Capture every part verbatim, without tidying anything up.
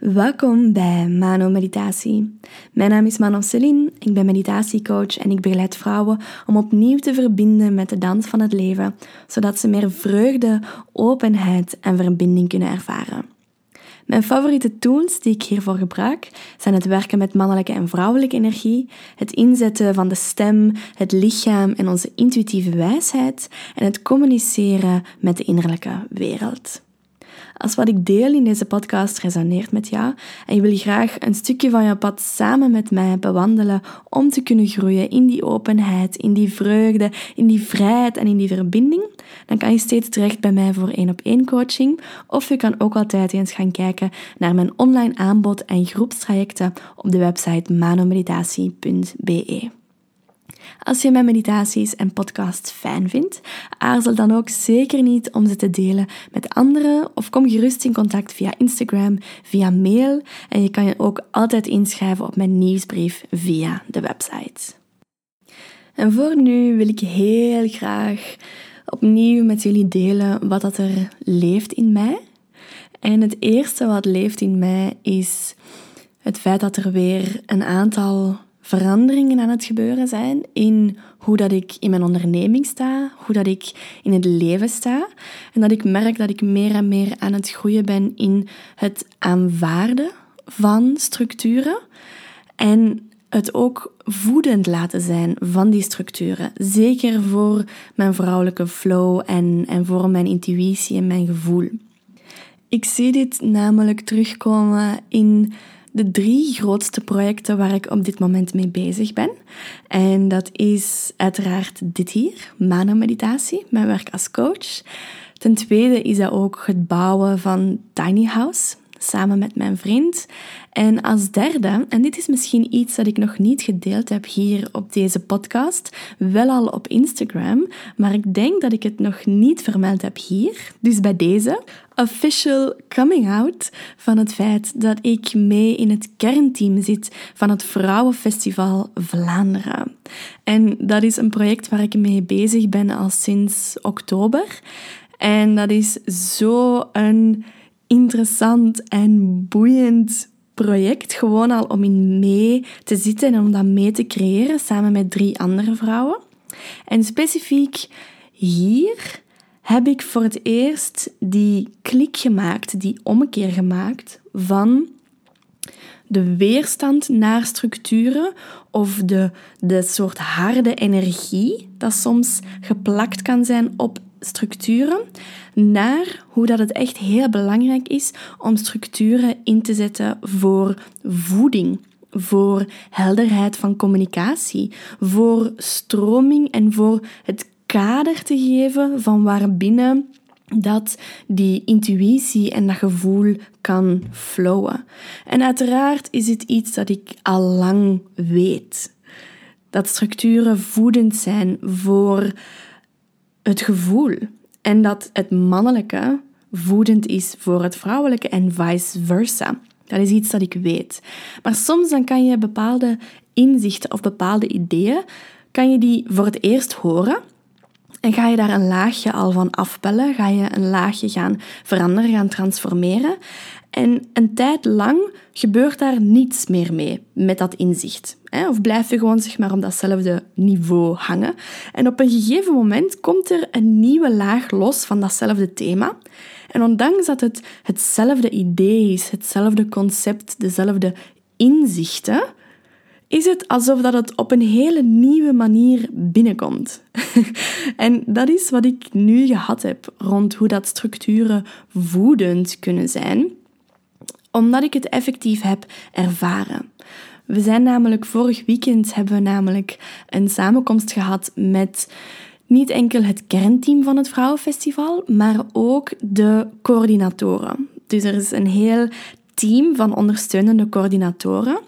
Welkom bij Mano Meditatie. Mijn naam is Manon Céline, ik ben meditatiecoach en ik begeleid vrouwen om opnieuw te verbinden met de dans van het leven, zodat ze meer vreugde, openheid en verbinding kunnen ervaren. Mijn favoriete tools die ik hiervoor gebruik zijn het werken met mannelijke en vrouwelijke energie, het inzetten van de stem, het lichaam en onze intuïtieve wijsheid en het communiceren met de innerlijke wereld. Als wat ik deel in deze podcast resoneert met jou en je wil graag een stukje van jouw pad samen met mij bewandelen om te kunnen groeien in die openheid, in die vreugde, in die vrijheid en in die verbinding, dan kan je steeds terecht bij mij voor één-op-één coaching of je kan ook altijd eens gaan kijken naar mijn online aanbod en groepstrajecten op de website manomeditatie punt be. Als je mijn meditaties en podcasts fijn vindt, aarzel dan ook zeker niet om ze te delen met anderen of kom gerust in contact via Instagram, via mail en je kan je ook altijd inschrijven op mijn nieuwsbrief via de website. En voor nu wil ik heel graag opnieuw met jullie delen wat dat er leeft in mij. En het eerste wat leeft in mij is het feit dat er weer een aantal veranderingen aan het gebeuren zijn in hoe dat ik in mijn onderneming sta, hoe dat ik in het leven sta. En dat ik merk dat ik meer en meer aan het groeien ben in het aanvaarden van structuren en het ook voedend laten zijn van die structuren. Zeker voor mijn vrouwelijke flow en, en voor mijn intuïtie en mijn gevoel. Ik zie dit namelijk terugkomen in de drie grootste projecten waar ik op dit moment mee bezig ben. En dat is uiteraard dit hier, Mano Meditatie, mijn werk als coach. Ten tweede is dat ook het bouwen van Tiny House, samen met mijn vriend. En als derde, en dit is misschien iets dat ik nog niet gedeeld heb hier op deze podcast, wel al op Instagram, maar ik denk dat ik het nog niet vermeld heb hier. Dus bij deze, official coming out van het feit dat ik mee in het kernteam zit van het Vrouwenfestival Vlaanderen. En dat is een project waar ik mee bezig ben al sinds oktober. En dat is zo een interessant en boeiend project, gewoon al om in mee te zitten en om dat mee te creëren samen met drie andere vrouwen. En specifiek hier heb ik voor het eerst die klik gemaakt, die ommekeer gemaakt van de weerstand naar structuren of de, de soort harde energie dat soms geplakt kan zijn op structuren, naar hoe dat het echt heel belangrijk is om structuren in te zetten voor voeding, voor helderheid van communicatie, voor stroming en voor het kader te geven van waarbinnen dat die intuïtie en dat gevoel kan flowen. En uiteraard is het iets dat ik al lang weet. Dat structuren voedend zijn voor het gevoel en dat het mannelijke voedend is voor het vrouwelijke en vice versa. Dat is iets dat ik weet. Maar soms dan kan je bepaalde inzichten of bepaalde ideeën, kan je die voor het eerst horen en ga je daar een laagje al van afpellen, ga je een laagje gaan veranderen, gaan transformeren en een tijd lang gebeurt daar niets meer mee met dat inzicht. Of blijf je gewoon zeg maar, op datzelfde niveau hangen. En op een gegeven moment komt er een nieuwe laag los van datzelfde thema. En ondanks dat het hetzelfde idee is, hetzelfde concept, dezelfde inzichten, is het alsof dat het op een hele nieuwe manier binnenkomt. En dat is wat ik nu gehad heb rond hoe dat structuren voedend kunnen zijn, omdat ik het effectief heb ervaren. We zijn namelijk vorig weekend hebben we namelijk een samenkomst gehad met niet enkel het kernteam van het Vrouwenfestival, maar ook de coördinatoren. Dus er is een heel team van ondersteunende coördinatoren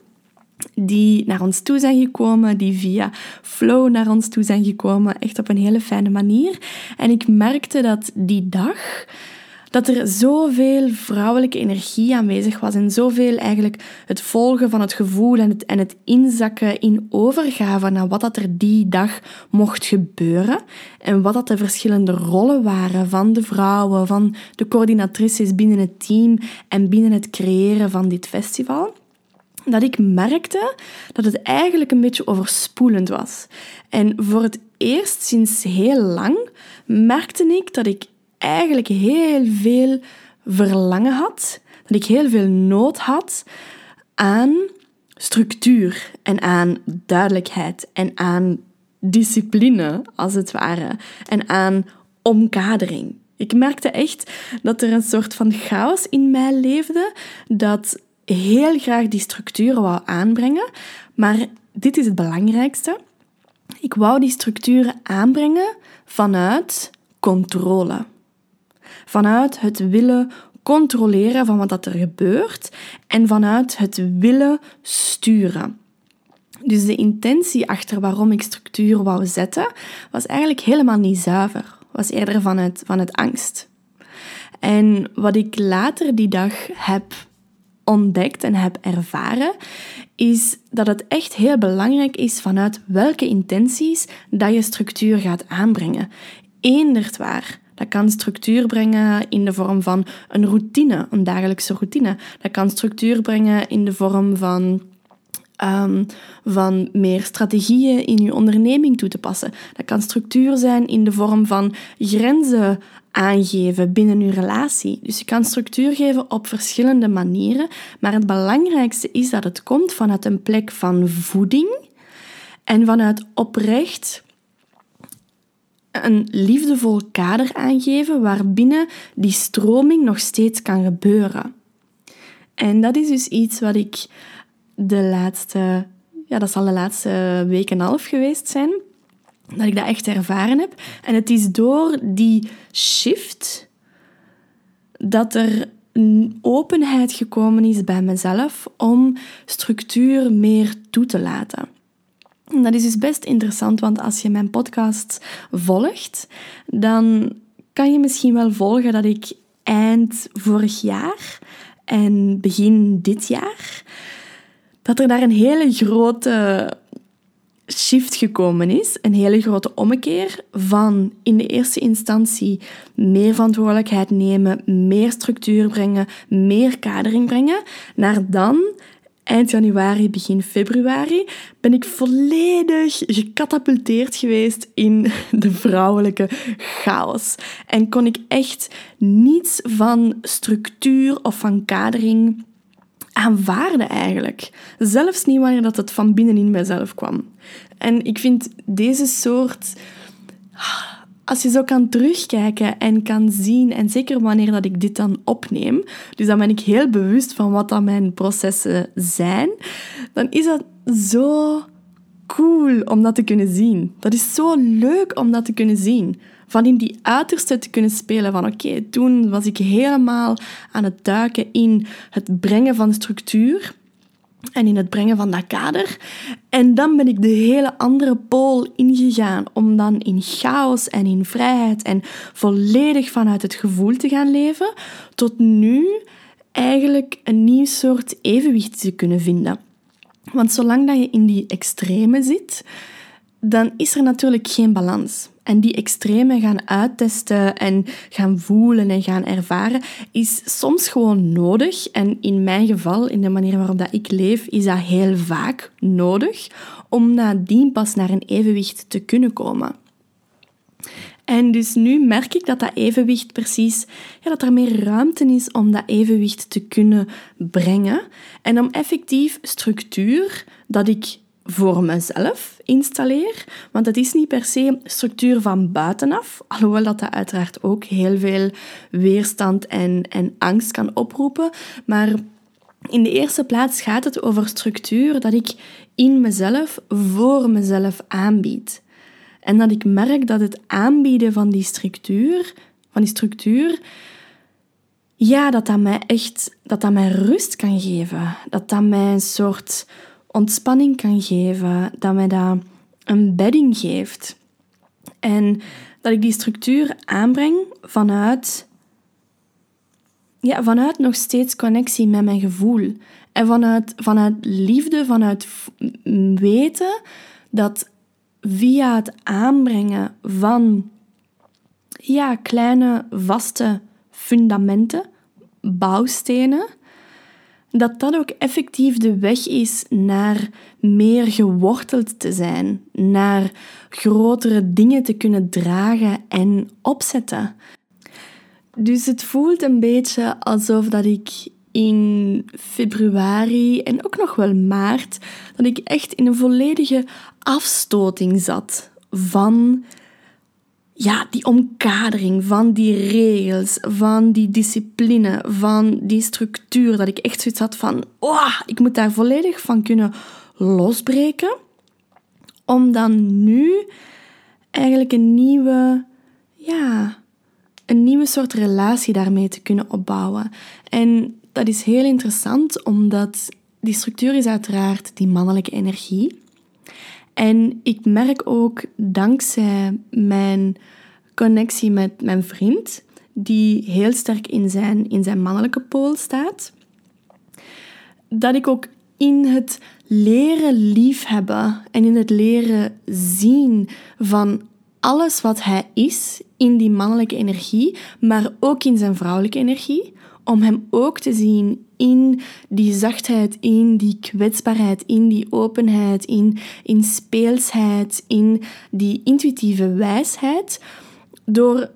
die naar ons toe zijn gekomen, die via Flow naar ons toe zijn gekomen, echt op een hele fijne manier. En ik merkte dat die dag dat er zoveel vrouwelijke energie aanwezig was en zoveel eigenlijk het volgen van het gevoel en het, en het inzakken in overgave naar wat dat er die dag mocht gebeuren en wat dat de verschillende rollen waren van de vrouwen, van de coördinatrices binnen het team en binnen het creëren van dit festival. Dat ik merkte dat het eigenlijk een beetje overspoelend was. En voor het eerst sinds heel lang merkte ik dat ik eigenlijk heel veel verlangen had, dat ik heel veel nood had aan structuur en aan duidelijkheid en aan discipline, als het ware, en aan omkadering. Ik merkte echt dat er een soort van chaos in mij leefde, dat heel graag die structuur wou aanbrengen, maar dit is het belangrijkste. Ik wou die structuren aanbrengen vanuit controle. Vanuit het willen controleren van wat er gebeurt en vanuit het willen sturen. Dus de intentie achter waarom ik structuur wou zetten was eigenlijk helemaal niet zuiver. Was eerder vanuit, vanuit angst. En wat ik later die dag heb ontdekt en heb ervaren, is dat het echt heel belangrijk is vanuit welke intenties dat je structuur gaat aanbrengen. Eenderd waar. Dat kan structuur brengen in de vorm van een routine, een dagelijkse routine. Dat kan structuur brengen in de vorm van, um, van meer strategieën in je onderneming toe te passen. Dat kan structuur zijn in de vorm van grenzen aangeven binnen je relatie. Dus je kan structuur geven op verschillende manieren, maar het belangrijkste is dat het komt vanuit een plek van voeding en vanuit oprecht een liefdevol kader aangeven waarbinnen die stroming nog steeds kan gebeuren. En dat is dus iets wat ik de laatste... Ja, dat zal de laatste week en een half geweest zijn, dat ik dat echt ervaren heb. En het is door die shift dat er een openheid gekomen is bij mezelf om structuur meer toe te laten. En dat is dus best interessant, want als je mijn podcast volgt, dan kan je misschien wel volgen dat ik eind vorig jaar en begin dit jaar, dat er daar een hele grote shift gekomen is, een hele grote ommekeer van in de eerste instantie meer verantwoordelijkheid nemen, meer structuur brengen, meer kadering brengen, naar dan eind januari, begin februari ben ik volledig gecatapulteerd geweest in de vrouwelijke chaos. En kon ik echt niets van structuur of van kadering aanvaarden eigenlijk. Zelfs niet wanneer dat het van binnenin mijzelf kwam. En ik vind deze soort... Als je zo kan terugkijken en kan zien, en zeker wanneer dat ik dit dan opneem, dus dan ben ik heel bewust van wat dan mijn processen zijn, dan is dat zo cool om dat te kunnen zien. Dat is zo leuk om dat te kunnen zien. Van in die uiterste te kunnen spelen van oké, okay, toen was ik helemaal aan het duiken in het brengen van structuur en in het brengen van dat kader. En dan ben ik de hele andere pool ingegaan om dan in chaos en in vrijheid en volledig vanuit het gevoel te gaan leven, tot nu eigenlijk een nieuw soort evenwicht te kunnen vinden. Want zolang dat je in die extreme zit, dan is er natuurlijk geen balans. En die extreme gaan uittesten en gaan voelen en gaan ervaren, is soms gewoon nodig. En in mijn geval, in de manier waarop dat ik leef, is dat heel vaak nodig om nadien pas naar een evenwicht te kunnen komen. En dus nu merk ik dat dat evenwicht precies, ja, dat er meer ruimte is om dat evenwicht te kunnen brengen. En om effectief structuur dat ik voor mezelf installeer, want het is niet per se structuur van buitenaf, alhoewel dat dat uiteraard ook heel veel weerstand en, en angst kan oproepen, maar in de eerste plaats gaat het over structuur dat ik in mezelf, voor mezelf aanbied. En dat ik merk dat het aanbieden van die structuur, van die structuur, ja, dat dat mij echt, dat dat mij rust kan geven, dat dat mij een soort ontspanning kan geven, dat mij dat een bedding geeft. En dat ik die structuur aanbreng vanuit ja, vanuit nog steeds connectie met mijn gevoel. En vanuit, vanuit liefde, vanuit weten dat via het aanbrengen van ja, kleine vaste fundamenten, bouwstenen, dat dat ook effectief de weg is naar meer geworteld te zijn, naar grotere dingen te kunnen dragen en opzetten. Dus het voelt een beetje alsof dat ik in februari en ook nog wel maart, dat ik echt in een volledige afstoting zat van ja, die omkadering, van die regels, van die discipline, van die structuur. Dat ik echt zoiets had van, oh, ik moet daar volledig van kunnen losbreken. Om dan nu eigenlijk een nieuwe, ja, een nieuwe soort relatie daarmee te kunnen opbouwen. En dat is heel interessant, omdat die structuur is uiteraard die mannelijke energie. En ik merk ook, dankzij mijn connectie met mijn vriend, die heel sterk in zijn, in zijn mannelijke pool staat, dat ik ook in het leren liefhebben en in het leren zien van alles wat hij is, in die mannelijke energie, maar ook in zijn vrouwelijke energie, om hem ook te zien in die zachtheid, in die kwetsbaarheid, in die openheid, in, in speelsheid, in die intuïtieve wijsheid, door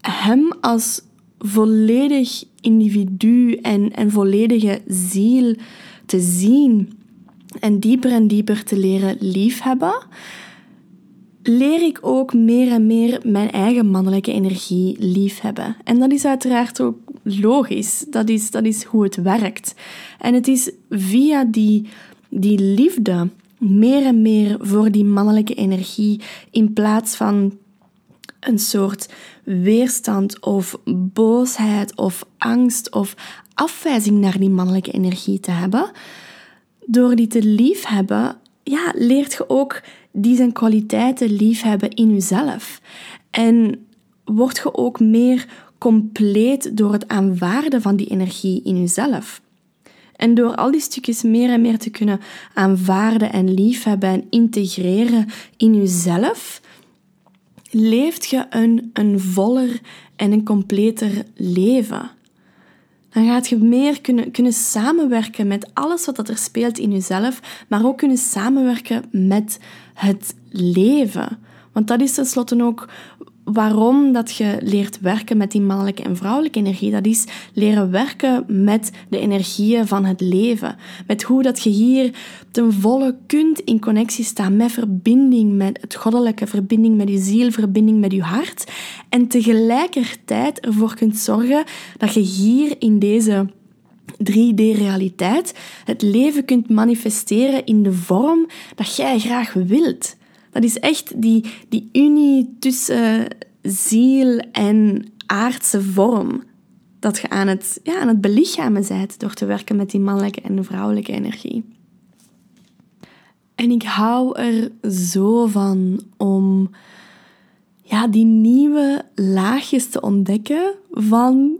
hem als volledig individu en, en volledige ziel te zien en dieper en dieper te leren liefhebben, leer ik ook meer en meer mijn eigen mannelijke energie liefhebben. En dat is uiteraard ook logisch. Dat is, dat is hoe het werkt. En het is via die, die liefde meer en meer voor die mannelijke energie, in plaats van een soort weerstand of boosheid of angst of afwijzing naar die mannelijke energie te hebben. Door die te liefhebben, ja, leert je ook die zijn kwaliteiten liefhebben in jezelf. En word je ook meer compleet door het aanvaarden van die energie in jezelf. En door al die stukjes meer en meer te kunnen aanvaarden en liefhebben en integreren in jezelf, leeft je een, een voller en een completer leven. Dan gaat je meer kunnen, kunnen samenwerken met alles wat er speelt in jezelf, maar ook kunnen samenwerken met het leven. Want dat is tenslotte ook waarom dat je leert werken met die mannelijke en vrouwelijke energie. Dat is leren werken met de energieën van het leven. Met hoe dat je hier ten volle kunt in connectie staan met verbinding, met het goddelijke, verbinding met je ziel, verbinding met je hart. En tegelijkertijd ervoor kunt zorgen dat je hier in deze drie D-realiteit het leven kunt manifesteren in de vorm dat jij graag wilt. Dat is echt die, die unie tussen ziel en aardse vorm. Dat je aan het, ja, aan het belichamen bent door te werken met die mannelijke en vrouwelijke energie. En ik hou er zo van om ja, die nieuwe laagjes te ontdekken van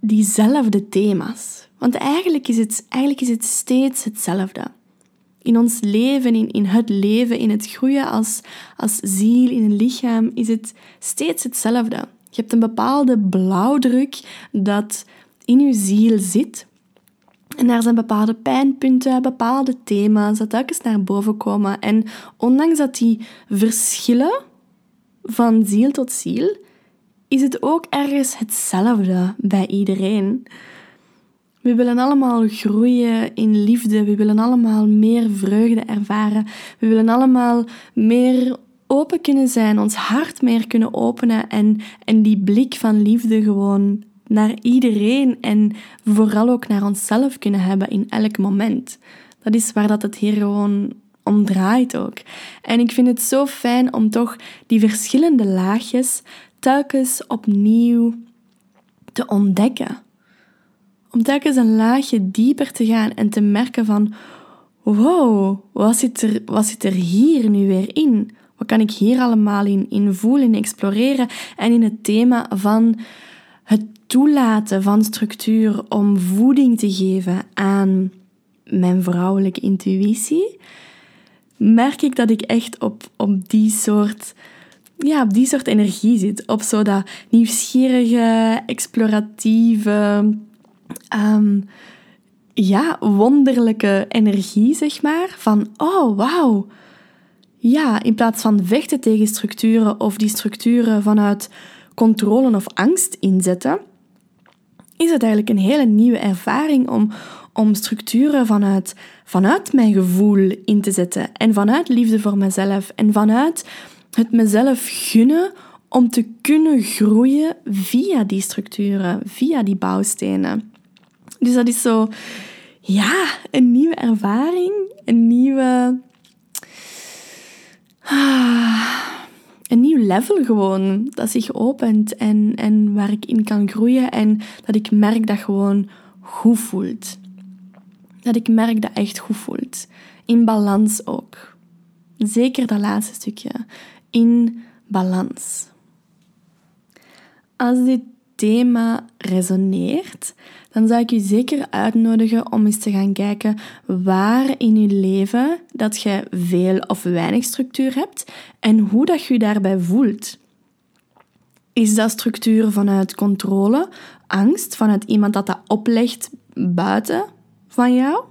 diezelfde thema's. Want eigenlijk is het, eigenlijk is het steeds hetzelfde. In ons leven, in, in het leven, in het groeien als, als ziel, in een lichaam, is het steeds hetzelfde. Je hebt een bepaalde blauwdruk dat in je ziel zit. En daar zijn bepaalde pijnpunten, bepaalde thema's dat telkens naar boven komen. En ondanks dat die verschillen van ziel tot ziel, is het ook ergens hetzelfde bij iedereen. We willen allemaal groeien in liefde. We willen allemaal meer vreugde ervaren. We willen allemaal meer open kunnen zijn, ons hart meer kunnen openen en, en die blik van liefde gewoon naar iedereen en vooral ook naar onszelf kunnen hebben in elk moment. Dat is waar dat het hier gewoon om draait ook. En ik vind het zo fijn om toch die verschillende laagjes telkens opnieuw te ontdekken. Om telkens een laagje dieper te gaan en te merken van, wow, wat zit er, wat zit er hier nu weer in? Wat kan ik hier allemaal in, in voelen, in exploreren? En in het thema van het toelaten van structuur om voeding te geven aan mijn vrouwelijke intuïtie, merk ik dat ik echt op, op, die, soort, ja, op die soort energie zit. Op zo dat nieuwsgierige, exploratieve, um, ja, wonderlijke energie, zeg maar. Van, oh, wauw. Ja, in plaats van vechten tegen structuren of die structuren vanuit controle of angst inzetten, is het eigenlijk een hele nieuwe ervaring om, om structuren vanuit, vanuit mijn gevoel in te zetten. En vanuit liefde voor mezelf. En vanuit het mezelf gunnen om te kunnen groeien via die structuren, via die bouwstenen. Dus dat is zo, ja, een nieuwe ervaring. Een nieuwe... Een nieuw level gewoon, dat zich opent en, en waar ik in kan groeien en dat ik merk dat gewoon goed voelt. Dat ik merk dat echt goed voelt. In balans ook. Zeker dat laatste stukje. In balans. Als dit thema resoneert, dan zou ik je zeker uitnodigen om eens te gaan kijken waar in je leven dat je veel of weinig structuur hebt en hoe dat je je daarbij voelt. Is dat structuur vanuit controle, angst, vanuit iemand dat dat oplegt buiten van jou?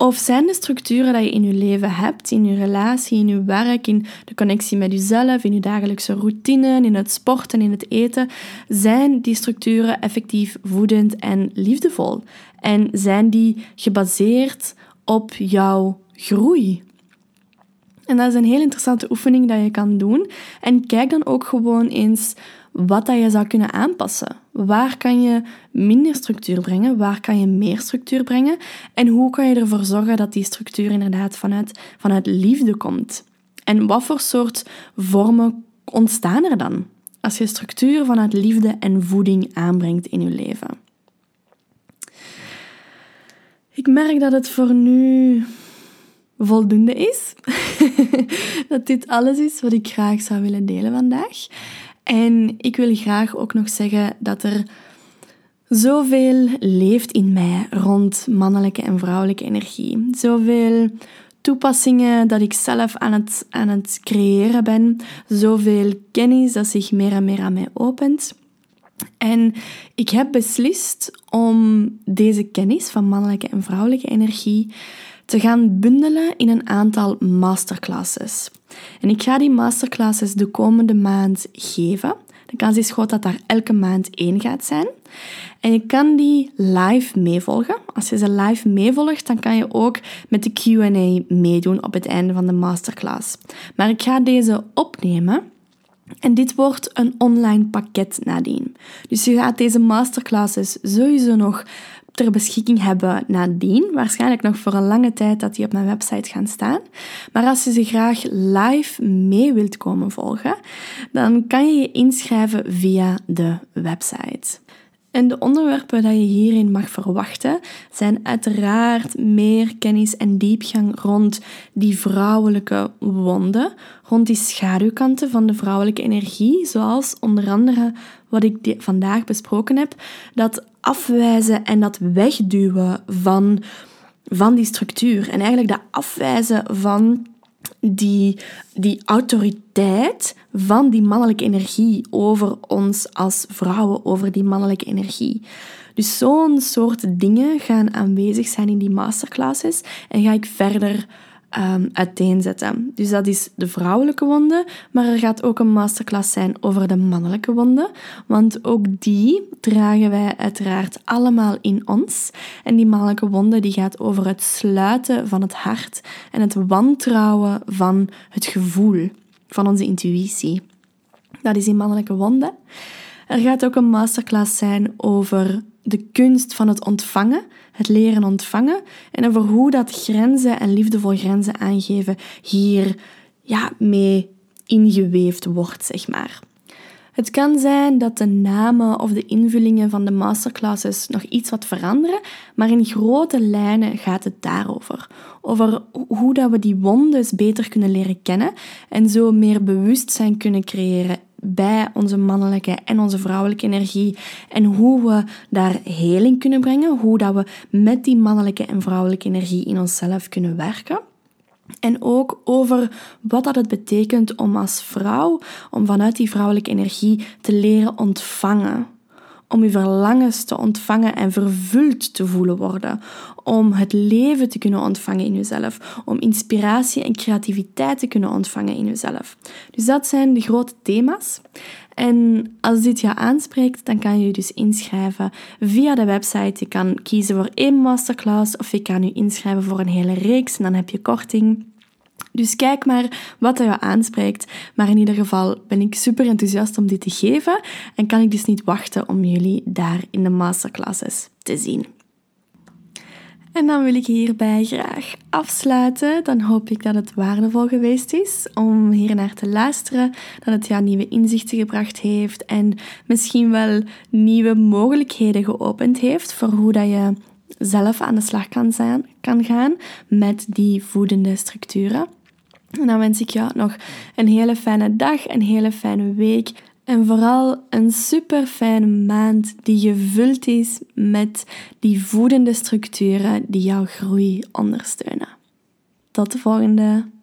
Of zijn de structuren die je in je leven hebt, in je relatie, in je werk, in de connectie met jezelf, in je dagelijkse routine, in het sporten, in het eten, zijn die structuren effectief voedend en liefdevol? En zijn die gebaseerd op jouw groei? En dat is een heel interessante oefening dat je kan doen. En kijk dan ook gewoon eens wat dat je zou kunnen aanpassen. Waar kan je minder structuur brengen? Waar kan je meer structuur brengen? En hoe kan je ervoor zorgen dat die structuur inderdaad vanuit, vanuit liefde komt? En wat voor soort vormen ontstaan er dan? Als je structuur vanuit liefde en voeding aanbrengt in je leven. Ik merk dat het voor nu voldoende is. Dat dit alles is wat ik graag zou willen delen vandaag. En ik wil graag ook nog zeggen dat er zoveel leeft in mij rond mannelijke en vrouwelijke energie. Zoveel toepassingen dat ik zelf aan het, aan het creëren ben. Zoveel kennis dat zich meer en meer aan mij opent. En ik heb beslist om deze kennis van mannelijke en vrouwelijke energie te gaan bundelen in een aantal masterclasses. En ik ga die masterclasses de komende maand geven. De kans is groot dat daar elke maand één gaat zijn. En je kan die live meevolgen. Als je ze live meevolgt, dan kan je ook met de Q en A meedoen op het einde van de masterclass. Maar ik ga deze opnemen. En dit wordt een online pakket nadien. Dus je gaat deze masterclasses sowieso nog ter beschikking hebben nadien. Waarschijnlijk nog voor een lange tijd dat die op mijn website gaan staan. Maar als je ze graag live mee wilt komen volgen, dan kan je je inschrijven via de website. En de onderwerpen die je hierin mag verwachten zijn uiteraard meer kennis en diepgang rond die vrouwelijke wonden, rond die schaduwkanten van de vrouwelijke energie, zoals onder andere wat ik vandaag besproken heb, dat afwijzen en dat wegduwen van, van die structuur. En eigenlijk dat afwijzen van die, die autoriteit van die mannelijke energie over ons als vrouwen, over die mannelijke energie. Dus zo'n soort dingen gaan aanwezig zijn in die masterclasses en ga ik verder um, uiteenzetten. Dus dat is de vrouwelijke wonden, maar er gaat ook een masterclass zijn over de mannelijke wonden, want ook die dragen wij uiteraard allemaal in ons. En die mannelijke wonden die gaat over het sluiten van het hart en het wantrouwen van het gevoel, van onze intuïtie. Dat is die mannelijke wonden. Er gaat ook een masterclass zijn over de kunst van het ontvangen, het leren ontvangen, en over hoe dat grenzen en liefdevol grenzen aangeven hier ja, mee ingeweefd wordt, zeg maar. Het kan zijn dat de namen of de invullingen van de masterclasses nog iets wat veranderen, maar in grote lijnen gaat het daarover. Over hoe dat we die wondes beter kunnen leren kennen en zo meer bewustzijn kunnen creëren bij onze mannelijke en onze vrouwelijke energie en hoe we daar heling kunnen brengen, hoe dat we met die mannelijke en vrouwelijke energie in onszelf kunnen werken. En ook over wat dat het betekent om als vrouw, om vanuit die vrouwelijke energie te leren ontvangen. Om je verlangens te ontvangen en vervuld te voelen worden. Om het leven te kunnen ontvangen in jezelf. Om inspiratie en creativiteit te kunnen ontvangen in jezelf. Dus dat zijn de grote thema's. En als dit jou aanspreekt, dan kan je je dus inschrijven via de website. Je kan kiezen voor één masterclass of je kan je inschrijven voor een hele reeks en dan heb je korting. Dus kijk maar wat er jou aanspreekt. Maar in ieder geval ben ik super enthousiast om dit te geven en kan ik dus niet wachten om jullie daar in de masterclasses te zien. En dan wil ik hierbij graag afsluiten. Dan hoop ik dat het waardevol geweest is om hiernaar te luisteren. Dat het jou nieuwe inzichten gebracht heeft en misschien wel nieuwe mogelijkheden geopend heeft voor hoe dat je zelf aan de slag kan, zijn, kan gaan met die voedende structuren. En dan wens ik jou nog een hele fijne dag, een hele fijne week en vooral een super fijne maand die gevuld is met die voedende structuren die jouw groei ondersteunen. Tot de volgende!